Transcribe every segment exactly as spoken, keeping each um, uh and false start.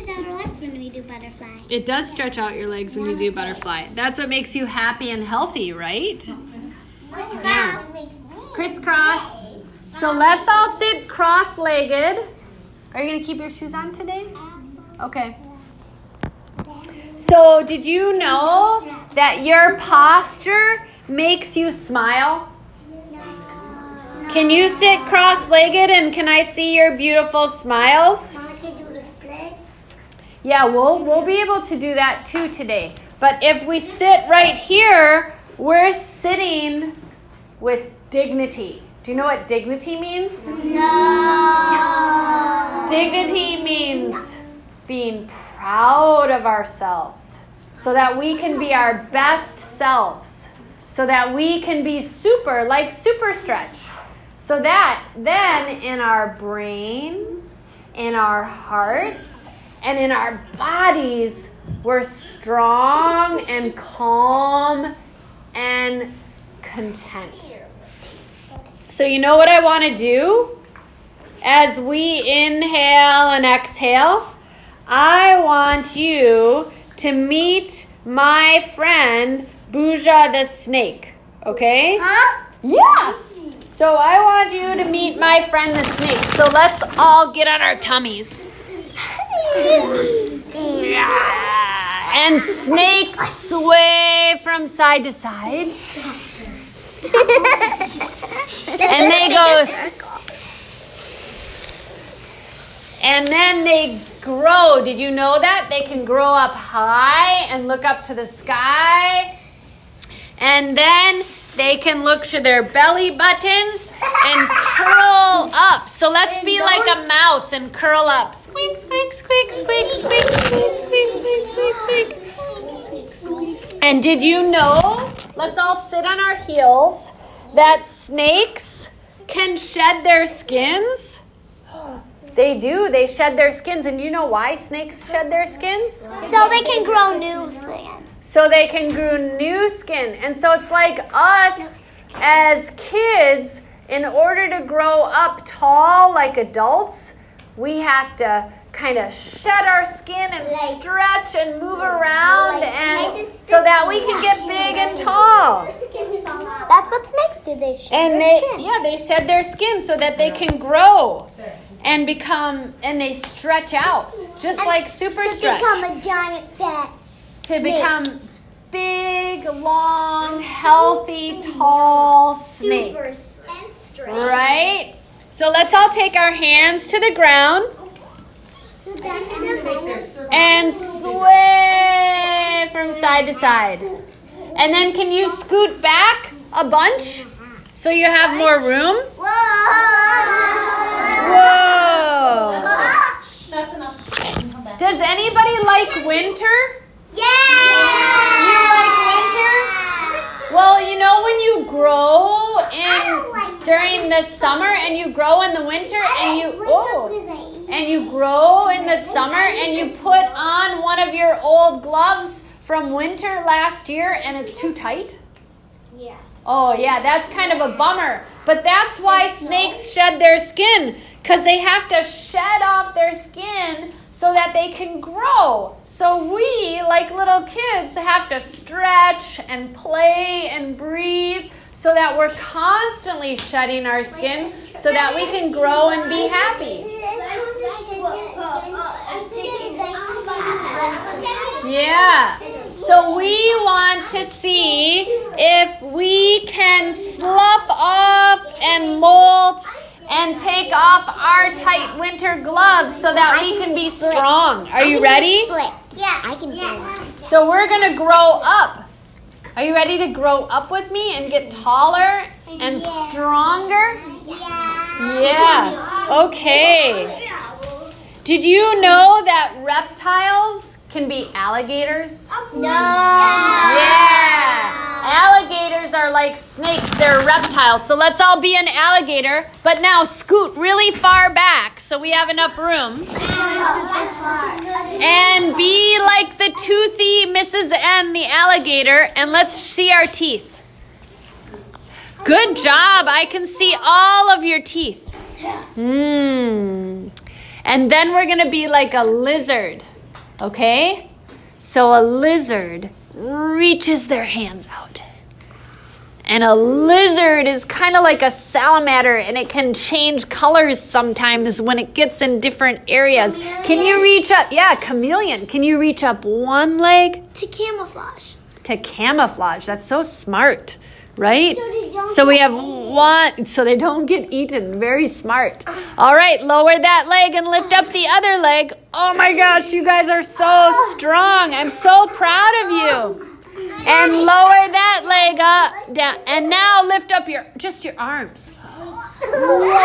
stretches out our legs when we do butterfly. It does stretch out your legs when you do butterfly. That's what makes you happy and healthy, right? Crisscross. Crisscross. So let's all sit cross-legged. Are you going to keep your shoes on today? Okay. So did you know that your posture makes you smile? Can you sit cross-legged and can I see your beautiful smiles? Yeah, we'll, we'll be able to do that too today. But if we sit right here, we're sitting with dignity. Do you know what dignity means? No. Dignity means being proud of ourselves so that we can be our best selves, so that we can be super, like Super Stretch. So that then in our brain, in our hearts, and in our bodies, we're strong and calm and content. So you know what I want to do? As we inhale and exhale, I want you to meet my friend, Bouja the snake. Okay? Huh? Yeah! So I want you to meet my friend the snake. So let's all get on our tummies. Yeah. And snakes sway from side to side. And they go. And then they grow. Did you know that? They can grow up high and look up to the sky. And then they can look to their belly buttons and curl up. So let's be like a mouse and curl up. Squeak, squeak, squeak, squeak, squeak, squeak, squeak, squeak, squeak, squeak. And did you know, let's all sit on our heels, that snakes can shed their skins? They do. They shed their skins. And do you know why snakes shed their skins? So they can grow new skins. So they can grow new skin. And so it's like us as kids, in order to grow up tall like adults, we have to kind of shed our skin and stretch and move around and so that we can get big and tall. That's what snakes do. They shed and their skin. Yeah, they shed their skin so that they can grow and become, and they stretch out, just like Super Stretch. To become a giant fat. To become big, long, healthy, tall snakes, right? So let's all take our hands to the ground and sway from side to side. And then can you scoot back a bunch so you have more room? Whoa! Does anybody like winter? Yeah! You like winter? Well, you know when you grow in like during the summer and you grow in the winter and you oh, and you grow in the summer and you put on one of your old gloves from winter last year and it's too tight? Yeah. Oh yeah, that's kind of a bummer. But that's why snakes shed their skin, because they have to shed off their skin so that they can grow. So we, like little kids, have to stretch and play and breathe so that we're constantly shedding our skin so that we can grow and be happy. Yeah. So we want to see if we can slough off and molt and take off our tight winter gloves so that we can be strong. Are you ready? Yeah, I can do it. So we're going to grow up. Are you ready to grow up with me and get taller and stronger? Yeah. Yes. Okay. Did you know that reptiles can be alligators? No. Yeah. Alligators are like snakes. They're reptiles. So let's all be an alligator. But now scoot really far back so we have enough room. And be like the toothy Missus M, the alligator. And let's see our teeth. Good job. I can see all of your teeth. Mmm. And then we're gonna be like a lizard, okay? So a lizard reaches their hands out. And a lizard is kind of like a salamander, and it can change colors sometimes when it gets in different areas. Chameleon. Can you reach up? Yeah, chameleon. Can you reach up one leg? To camouflage. To camouflage. That's so smart, right? So, they don't so we have one, so they don't get eaten. Very smart. All right, lower that leg and lift up the other leg. Oh my gosh, you guys are so strong. I'm so proud of you. And lower that leg up, down. And now lift up your, just your arms. Whoa.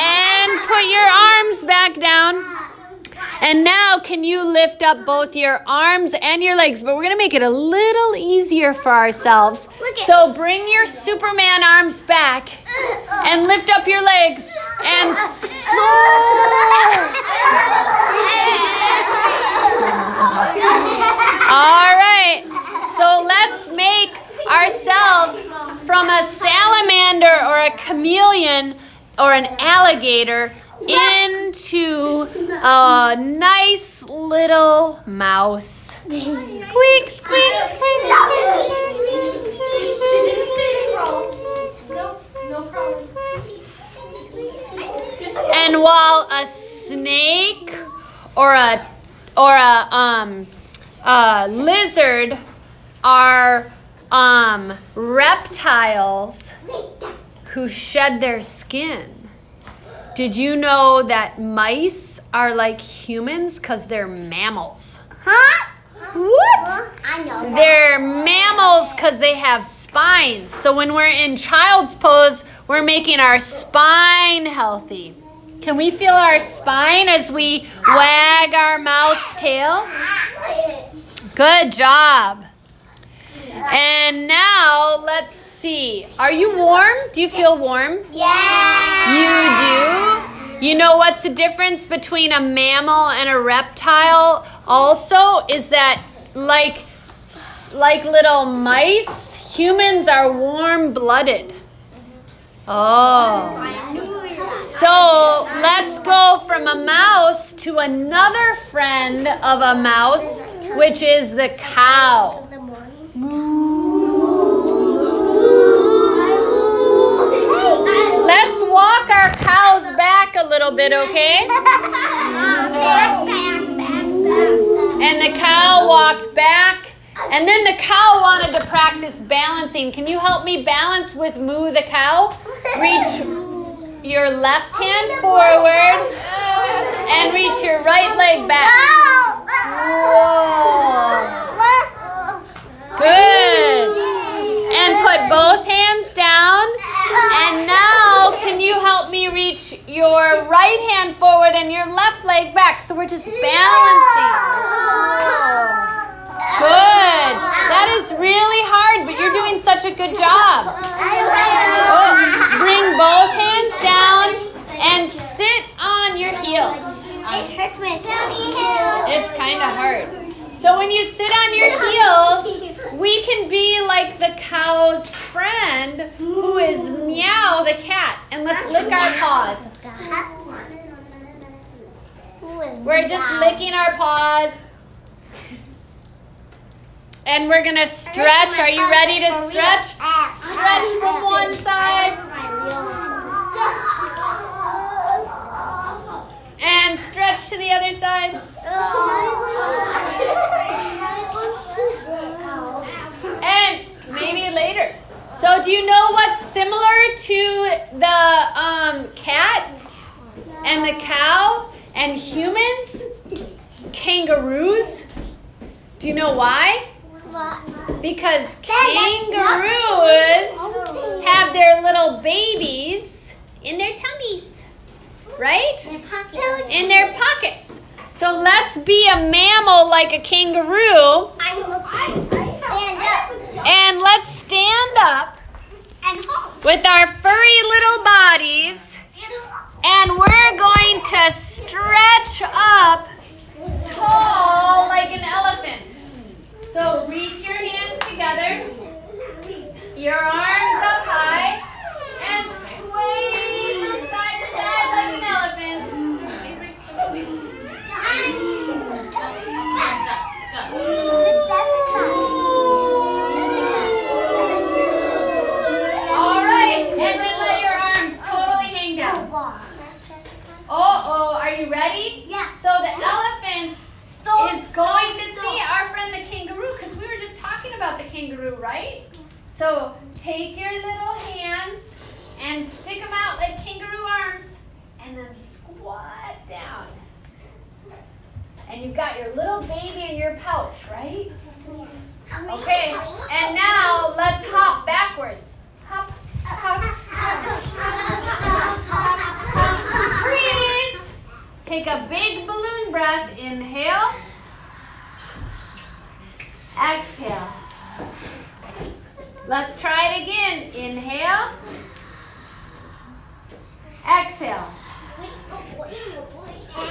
And put your arms back down. And now can you lift up both your arms and your legs? But we're going to make it a little easier for ourselves. So bring your Superman arms back and lift up your legs. And so... All right, so let's make ourselves from a salamander or a chameleon or an alligator into a nice little mouse. Squeak, squeak, squeak. And while a snake or a or a um, uh, lizard are um, reptiles who shed their skin. Did you know that mice are like humans because they're mammals? Huh? What? I know that. They're mammals because they have spines. So when we're in child's pose, we're making our spine healthy. Can we feel our spine as we wag our mouse tail? Good job. And now, let's see. Are you warm? Do you feel warm? Yeah. You do? You know what's the difference between a mammal and a reptile also? Is that like, like little mice, humans are warm-blooded. Oh. So let's go from a mouse to another friend of a mouse, which is the cow. Let's walk our cows back a little bit, okay? And the cow walked back. And then the cow wanted to practice balancing. Can you help me balance with Moo the cow? Reach your left hand forward and reach your right leg back. Whoa. Good. And put both hands down. And now can you help me reach your right hand forward and your left leg back? So we're just balancing. Good. That is really hard, but you're doing such a good job. Oh, bring both hands down and sit on your heels. It hurts my heels. It's kind of hard. So when you sit on your heels, we can be like the cow's friend who is Meow the cat. And let's lick our paws. We're just licking our paws. And we're going to stretch. Are you ready to stretch? Stretch from one side. And stretch to the other side. And maybe later. So do you know what's similar to the um, cat and the cow and humans? Kangaroos. Do you know why? Because kangaroos have their little babies in their tummies. Right? In their pockets. So let's be a mammal like a kangaroo. And let's stand up with our furry little bodies. And we're going to stretch up tall like an elephant. So reach your hands together. Your arms up high. And sway from side to side. you ready? Yeah. So the yes. elephant Stole is going to Stole. see our friend the kangaroo, because we were just talking about the kangaroo, right? So take your little hands and stick them out like kangaroo arms, and then squat down. And you've got your little baby in your pouch, right? Okay, and now let's hop backwards. Hop, hop, hop, hop, hop, hop, hop. Freeze! Take a big balloon breath. Inhale. Exhale. Let's try it again. Inhale. Exhale.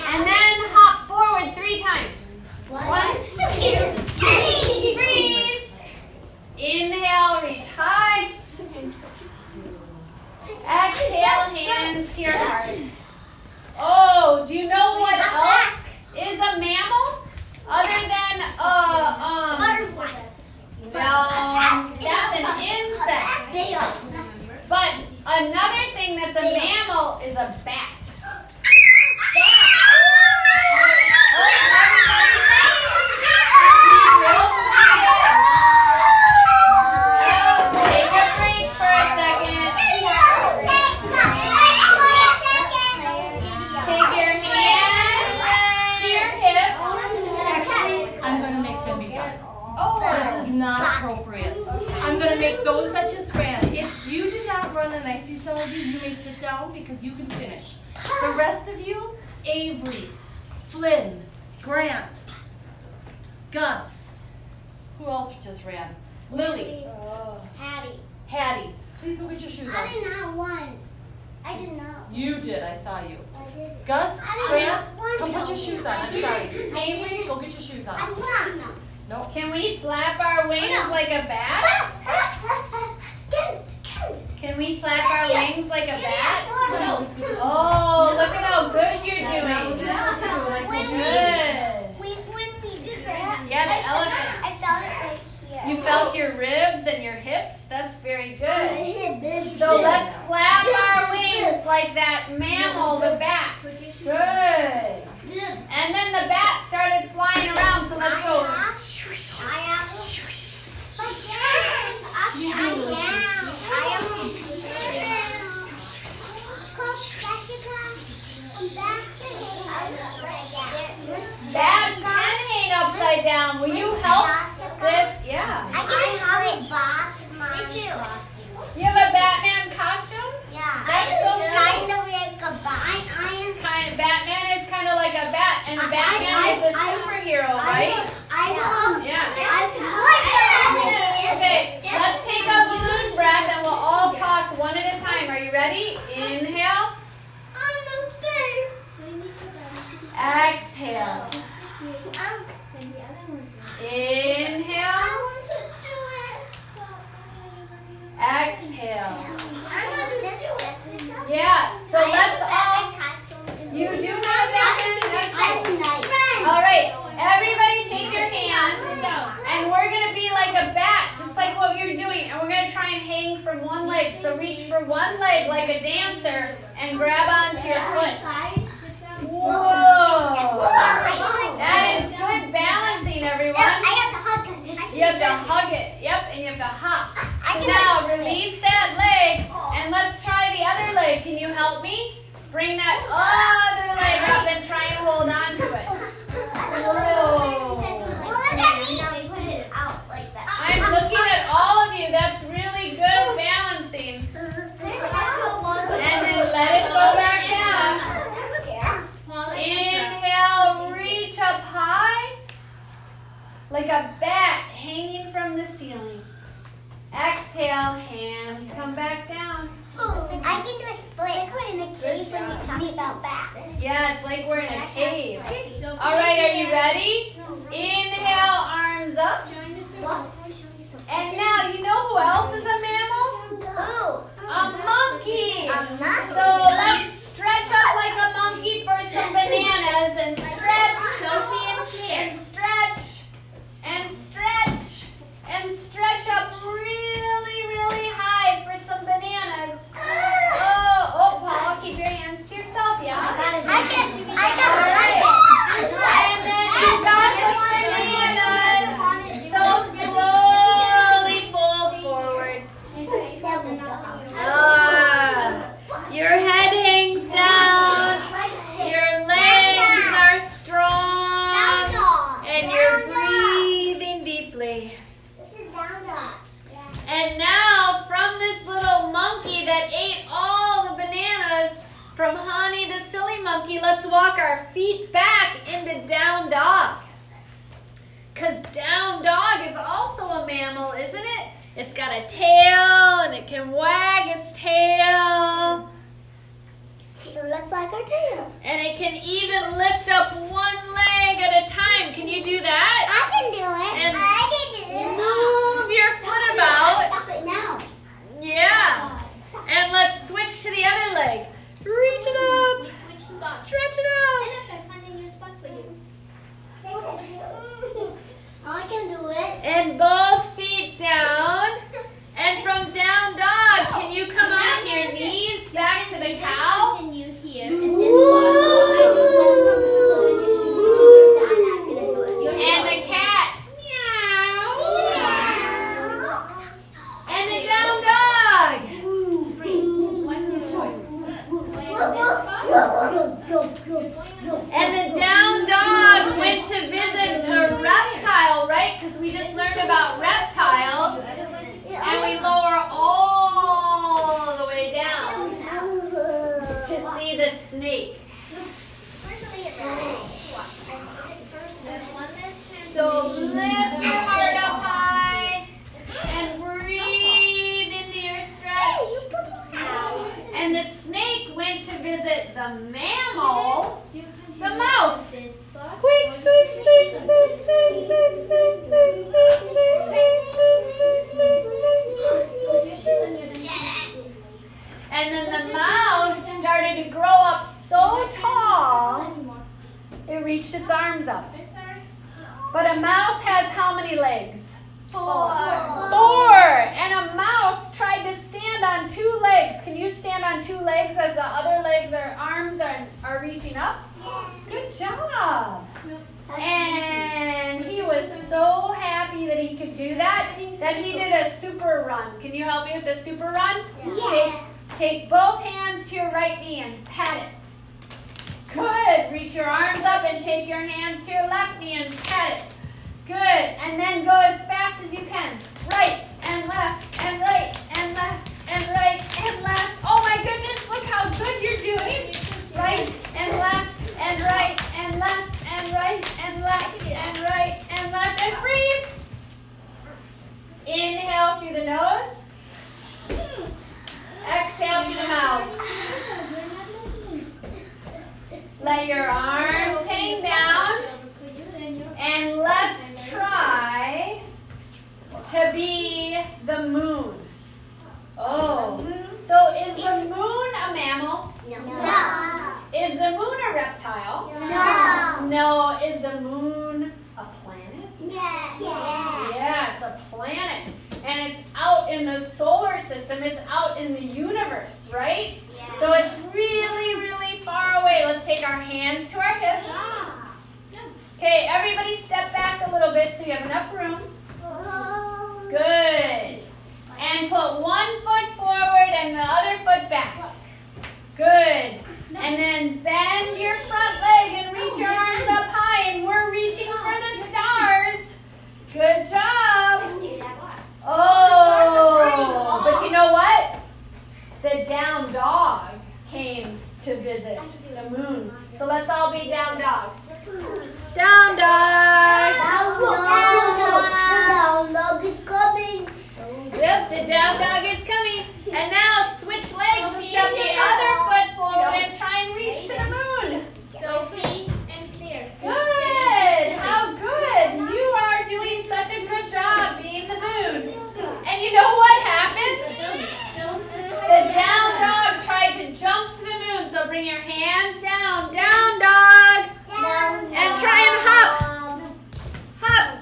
And then hop forward three times. One, two, three. Freeze. Inhale, reach high. Exhale, hands to your heart. Oh, do you know what else is a mammal other than a uh, um? Butterfly. No, that's an insect. But another thing that's a mammal is a bat. Those that just ran, if you do not run and I see some of you, you may sit down because you can finish. The rest of you, Avery, Flynn, Grant, Gus, who else just ran? Lily. Oh. Hattie. Hattie. Please look at your shoes. I did not win. I did not. You did. I saw you. I did. Gus, I Grant, come put your shoes on. I'm sorry. Avery, go get your shoes on. I'm not. No. Can we flap our wings no. like a bat? Can we flap our wings like a bat? No. Oh, look at how good you're doing. Good. When we did that, yeah, the elephant. I felt it right here. You felt your ribs and your hips? That's very good. So let's flap our wings like that mammal, the bat. Good. And then the bat started flying around, so let's go. Bats can hang upside down. Will you help this? Yeah. I can box mine. You have a Batman costume? Yeah. I just kind of like a bat. Batman is kind of like a bat, and Batman is a superhero, right? I Yeah. Okay. Let's take a balloon breath, and we'll all talk one at a time. Are you ready? Inhale. Exhale. Inhale. Exhale. Yeah, so let's all. You do not make it. All right, everybody take your hands, and we're going to be like a bat, just like what you're doing, and we're going to try and hang from one leg. So reach for one leg like a dancer and grab onto your foot. Whoa! That is good balancing, everyone. I have to hug it. You have to hug it. Yep, and you have to hop. So now release that leg, and let's try the other leg. Can you help me? Bring that other leg up and try and hold on to it. Whoa! Look at me. I'm looking at all of you. That's really good balancing. And then let it go back down. Inhale, reach up high, like a bat hanging from the ceiling. Exhale, hands come back down. I can do a split. Like we're in a cave when we talk about bats. Yeah, it's like we're in a cave. All right, are you ready? Inhale, arms up. And now, you know who else is a mammal? A monkey. So let's stretch up like a monkey for some bananas, and stretch, and stretch, and stretch, and stretch up really, really high for some bananas. Oh, oh, Paul, keep your hands to yourself, yeah? I got it. I got peek back into down dog. Because down dog is also a mammal, isn't it? It's got a tail and it can wag its tail. It looks like our tail. And it can even lift up one leg at a time. Can you do that? I can do it. And I can do it. Move your foot about. Stop it now. Yeah. And let's switch to the other leg. Reach it up. Stretch it out. Stand up, I'm finding your spot for you. I can do it. And both feet down. And from down dog, can you come on your knees back to the cow? Continue here. And the cat. Meow. And the down dog. And the down dog went to visit the reptile, right? Because we just learned about reptiles. And we lower all the way down to see the snake. So lift your heart up high and breathe into your stretch. And the snake went to visit the mammal, the mouse. Squeak, squeak, squeak, squeak, squeak, squeak, squeak, squeak, squeak, squeak, squeak, squeak, squeak. And then the mouse started to grow up so tall, it reached its arms up. But a mouse has how many legs? Four. Four. And a mouse tried to stand on two legs. Can you stand on two legs as the other legs, their arms are, are reaching up? Good job. And he was so happy that he could do that, that he did a super run. Can you help me with the super run? Yes. Take, take both hands to your right knee and pat it. Good. Reach your arms up and take your hands to your left knee and pat it. Good. And then go as fast as you can. Right and left and right and left and right and left. Oh my goodness, look how good you're doing. Right and left and right and left. And right and left and right and left and freeze. Inhale through the nose. Exhale through the mouth. Let your arms hang down. And let's try to be the moon. Oh. So is the moon a mammal? No. Is the moon a reptile? No. No. Is the moon a planet? Yeah. Yeah. Yeah, it's a planet. And it's out in the solar system. It's out in the universe, right? Yeah. So it's really, really far away. Let's take our hands to our hips. Okay, everybody step back a little bit so you have enough room. Good. And put one foot forward and the other foot back. Good. And then bend your front leg and reach your arms up high. And we're reaching for the stars. Good job. Oh, but you know what? The down dog came to visit the moon. So let's all be down dog. Down dog. Down dog. Down dog is coming. Yep, the down dog is coming. And now switch legs and step the other foot forward and try and reach to the moon. So free and clear. Good. How good. You are doing such a good job being the moon. And you know what happened? The down dog tried to jump to the moon. So bring your hands down. Down dog. And try and hop. Hop.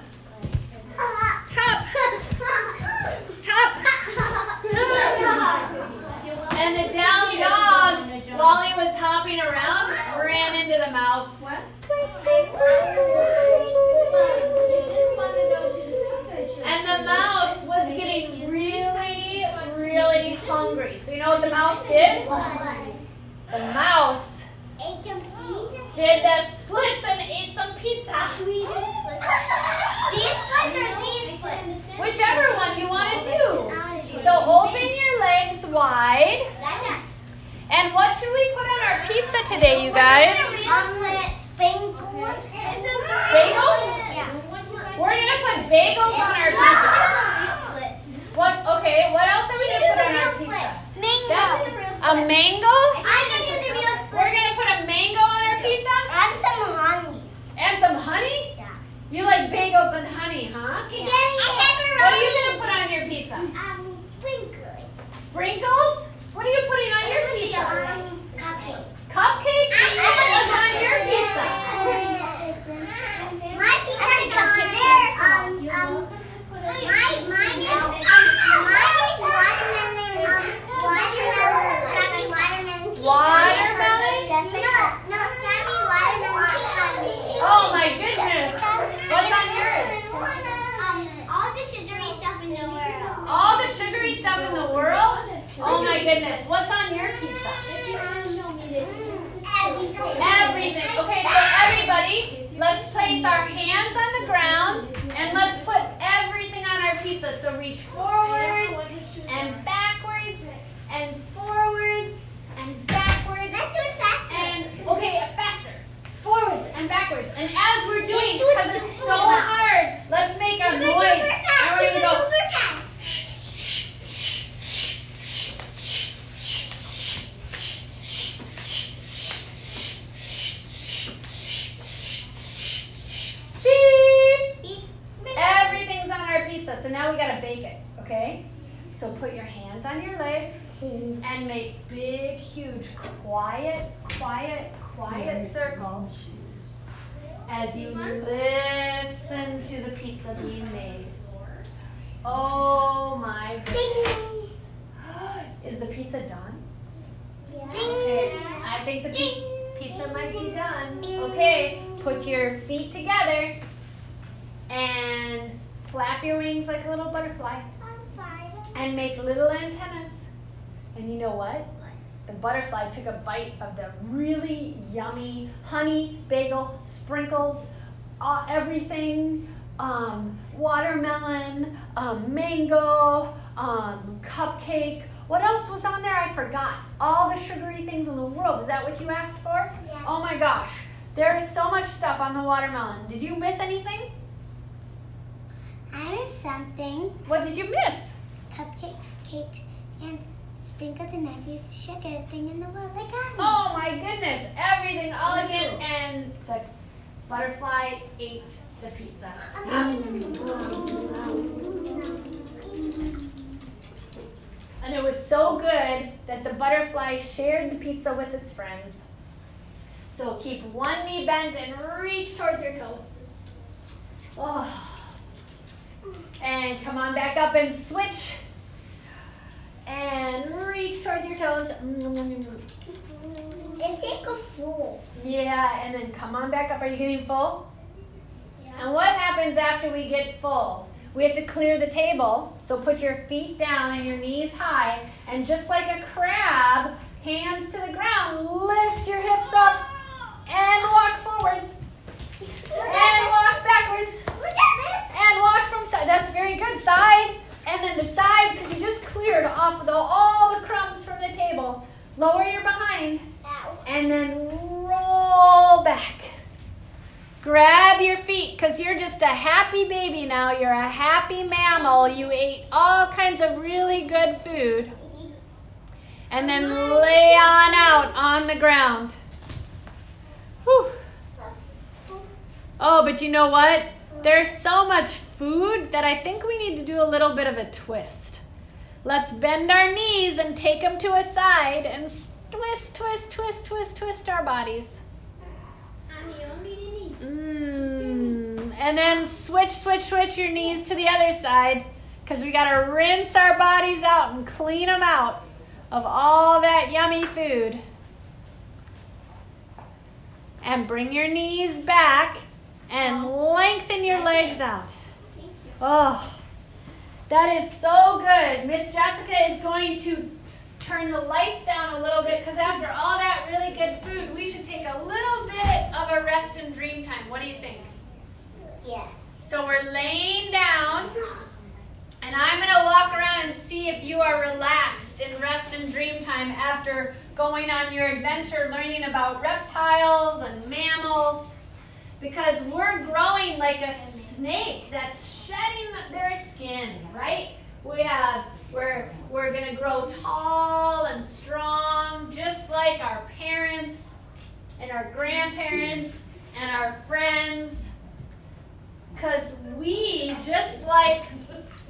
Hop. And the down dog, while he was hopping around, ran into the mouse. What? And the mouse was getting really, really hungry. So you know what the mouse did? The mouse did the splits and ate some pizza. These splits or these splits? Whichever one you want to do. So open your legs wide. And what should we put on our pizza today, you guys? Omelet, spring A mango? I can do the real square. We're gonna put a mango on our pizza? And some honey. And some honey? Yeah. You like bagels and honey, huh? Yeah. What are you gonna put on your pizza? Um, sprinkles. Sprinkles? What are you putting on your pizza? Um, cupcakes. Cupcakes? What's on your pizza? My pizza is on there. Um, um, my, mine is, um, mine is watermelon, um, watermelon, scrappy watermelon cake. Watermelon? No, no, scrappy watermelon cake on me. Oh my goodness. What's on yours? Um, all the sugary stuff in the world. All the sugary stuff in the world? Oh my goodness. What's on your pizza? Everything. Everything. Okay, so everybody, let's place our hands on the ground and let's put everything on our pizza. So reach forward and backwards and forwards and backwards. Let's do it faster. And okay, faster. Forwards and backwards. And as we're doing, because it's so hard, let's make a noise. And we're gonna go. So now we gotta bake it, okay? So put your hands on your legs and make big, huge, quiet, quiet, quiet circles as you listen to the pizza being made. Oh my goodness. Is the pizza done? Okay. I think the pizza might be done. Okay, put your feet together and flap your wings like a little butterfly and make little antennas. And you know what? what? The butterfly took a bite of the really yummy honey bagel sprinkles, uh, everything, um, watermelon, um, mango, um, cupcake. What else was on there? I forgot. All the sugary things in the world. Is that what you asked for? Yeah. Oh my gosh. There's so much stuff on the watermelon. Did you miss anything? I missed something. What did you miss? Cupcakes, cakes, and sprinkles and every sugar thing in the world again. Oh my goodness, everything all again, and the butterfly ate the pizza. And it was so good that the butterfly shared the pizza with its friends. So keep one knee bent and reach towards your toes. Oh. And come on back up and switch. And reach towards your toes. It's like a full. Yeah, and then come on back up. Are you getting full? Yeah. And what happens after we get full? We have to clear the table. So put your feet down and your knees high. And just like a crab, hands to the ground, lift your hips up and walk forwards. And walk backwards. Look at this. And walk from side. That's very good. Side. And then to side, because you just cleared off the, all the crumbs from the table. Lower your behind. Ow. And then roll back. Grab your feet, because you're just a happy baby now. You're a happy mammal. You ate all kinds of really good food. And then lay on out on the ground. Whew. Oh, but you know what? There's so much food that I think we need to do a little bit of a twist. Let's bend our knees and take them to a side and twist, twist, twist, twist, twist our bodies. I'm only the knees. Mm. And then switch, switch, switch your knees to the other side, because we got to rinse our bodies out and clean them out of all that yummy food. And bring your knees back. And lengthen your legs out. Thank you. Oh, that is so good. Miss Jessica is going to turn the lights down a little bit, because after all that really good food, we should take a little bit of a rest and dream time. What do you think? Yeah. So we're laying down, and I'm going to walk around and see if you are relaxed in rest and dream time after going on your adventure, learning about reptiles and mammals. Because we're growing like a snake that's shedding their skin, right? We have We're, we're gonna grow tall and strong, just like our parents and our grandparents and our friends. Because we, just like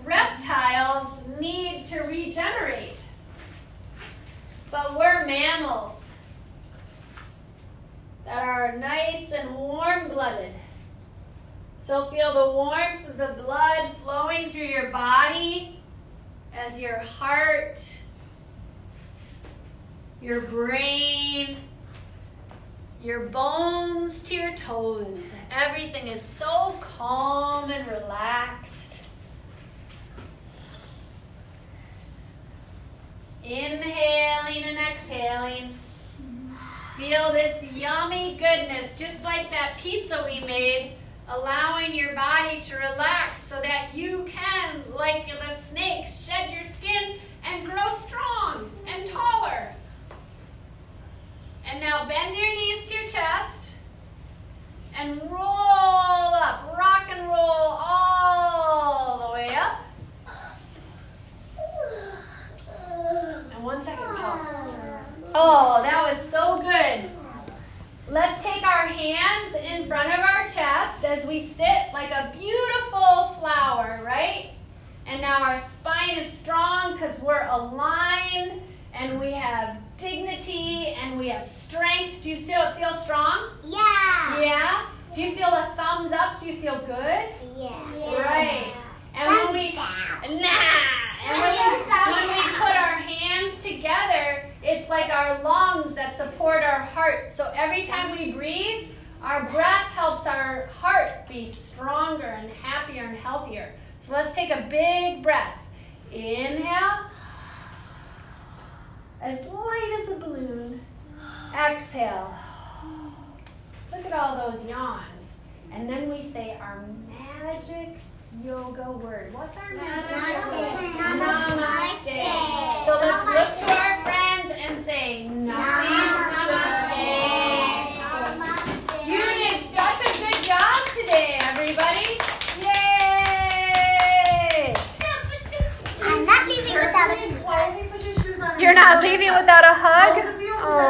reptiles, need to regenerate. But we're mammals that are nice and warm-blooded. So feel the warmth of the blood flowing through your body as your heart, your brain, your bones to your toes. Everything is so calm and relaxed. Inhaling and exhaling. Feel this yummy goodness, just like that pizza we made, allowing your body to relax so that you can, like the snake, shed your skin and grow strong and taller. And now bend your knees to your chest and roll up, rock and roll all the way up. And one second, oh, oh that was so good. Let's take our hands in front of our chest as we sit like a beautiful flower, right? And now our spine is strong because we're aligned and we have dignity and we have strength. Do you still feel strong? Yeah. Yeah? Do you feel a thumbs up? Do you feel good? Yeah. yeah. Right. And thumbs when we down. Nah. And when, when we put our hands together, it's like our lungs that support our heart. So every time we breathe, our breath helps our heart be stronger and happier and healthier. So let's take a big breath. Inhale. As light as a balloon. Exhale. Look at all those yawns. And then we say our magic yoga word. What's our magic word? Namaste. Namaste. So let's look to our friends and say namaste. Namaste. Namaste. You did such a good job today, everybody. Yay! I'm not leaving without a hug. You're not leaving without a hug?